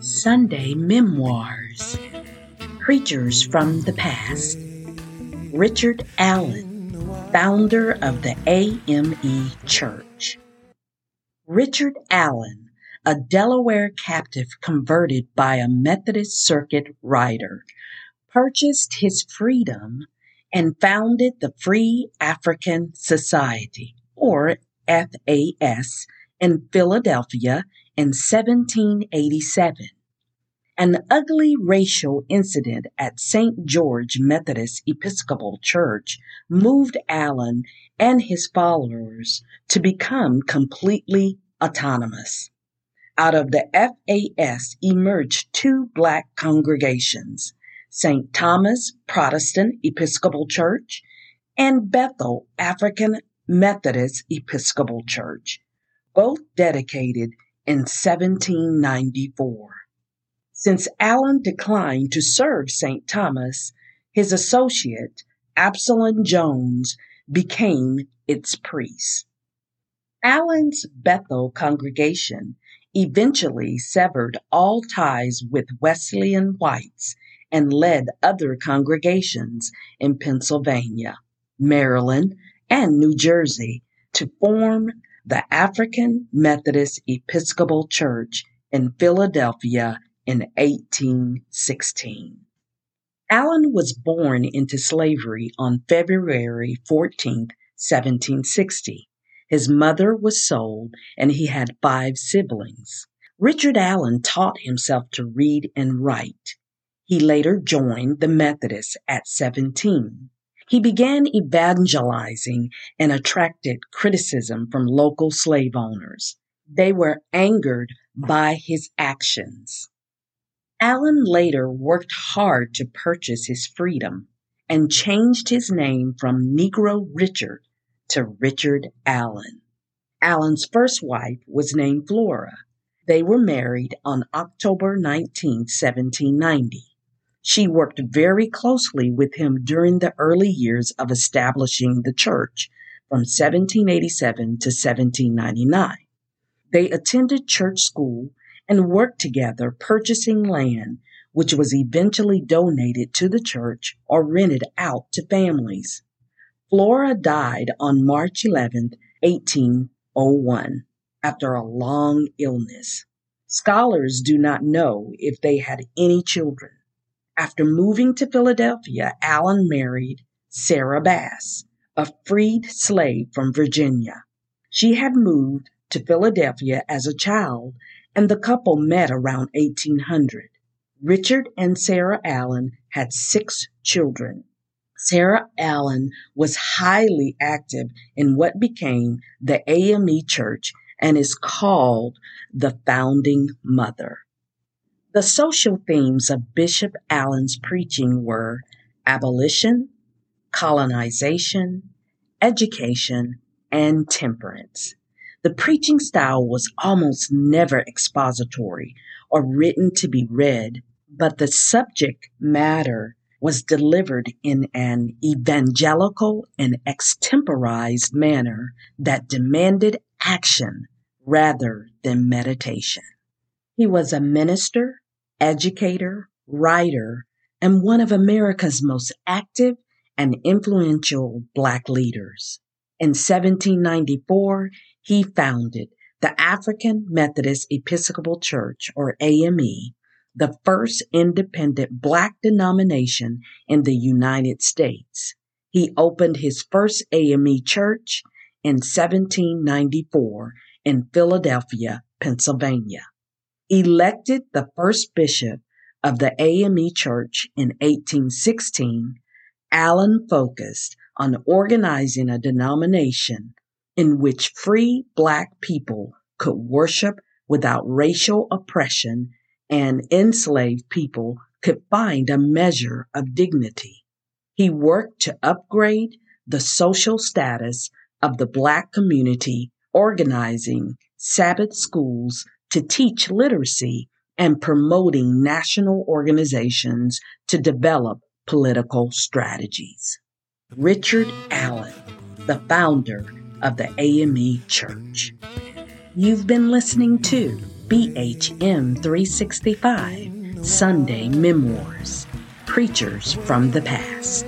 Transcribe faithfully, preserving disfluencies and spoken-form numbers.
Sunday Memoirs, Preachers from the Past. Richard Allen, founder of the A M E Church. Richard Allen, a Delaware captive converted by a Methodist circuit rider, purchased his freedom and founded the Free African Society, or F A S, in Philadelphia in seventeen eighty-seven. An ugly racial incident at Saint George Methodist Episcopal Church moved Allen and his followers to become completely autonomous. Out of the F A S emerged two black congregations, Saint Thomas Protestant Episcopal Church and Bethel African Methodist Episcopal Church, both dedicated in seventeen ninety-four. Since Allen declined to serve Saint Thomas, his associate, Absalom Jones, became its priest. Allen's Bethel congregation eventually severed all ties with Wesleyan whites and led other congregations in Pennsylvania, Maryland, and New Jersey to form the African Methodist Episcopal Church in Philadelphia in eighteen sixteen. Allen was born into slavery on February fourteenth, seventeen sixty. His mother was sold, and he had five siblings. Richard Allen taught himself to read and write. He later joined the Methodists at seventeen. He began evangelizing and attracted criticism from local slave owners. They were angered by his actions. Allen later worked hard to purchase his freedom and changed his name from Negro Richard to Richard Allen. Allen's first wife was named Flora. They were married on October nineteenth, seventeen ninety. She worked very closely with him during the early years of establishing the church from seventeen eighty-seven to seventeen ninety-nine. They attended church school and worked together purchasing land, which was eventually donated to the church or rented out to families. Flora died on March eleventh, eighteen oh one, after a long illness. Scholars do not know if they had any children. After moving to Philadelphia, Allen married Sarah Bass, a freed slave from Virginia. She had moved to Philadelphia as a child, and the couple met around eighteen hundred. Richard and Sarah Allen had six children. Sarah Allen was highly active in what became the A M E Church and is called the Founding Mother. The social themes of Bishop Allen's preaching were abolition, colonization, education, and temperance. The preaching style was almost never expository or written to be read, but the subject matter was delivered in an evangelical and extemporized manner that demanded action rather than meditation. He was a minister, educator, writer, and one of America's most active and influential Black leaders. In seventeen ninety-four, he founded the African Methodist Episcopal Church, or A M E, the first independent Black denomination in the United States. He opened his first A M E church in seventeen ninety-four in Philadelphia, Pennsylvania. Elected the first bishop of the A M E Church in eighteen sixteen, Allen focused on organizing a denomination in which free Black people could worship without racial oppression and enslaved people could find a measure of dignity. He worked to upgrade the social status of the Black community, organizing Sabbath schools to teach literacy and promoting national organizations to develop political strategies. Richard Allen, the founder of the A M E Church. You've been listening to B H M three sixty-five Sunday Memoirs, Preachers from the Past.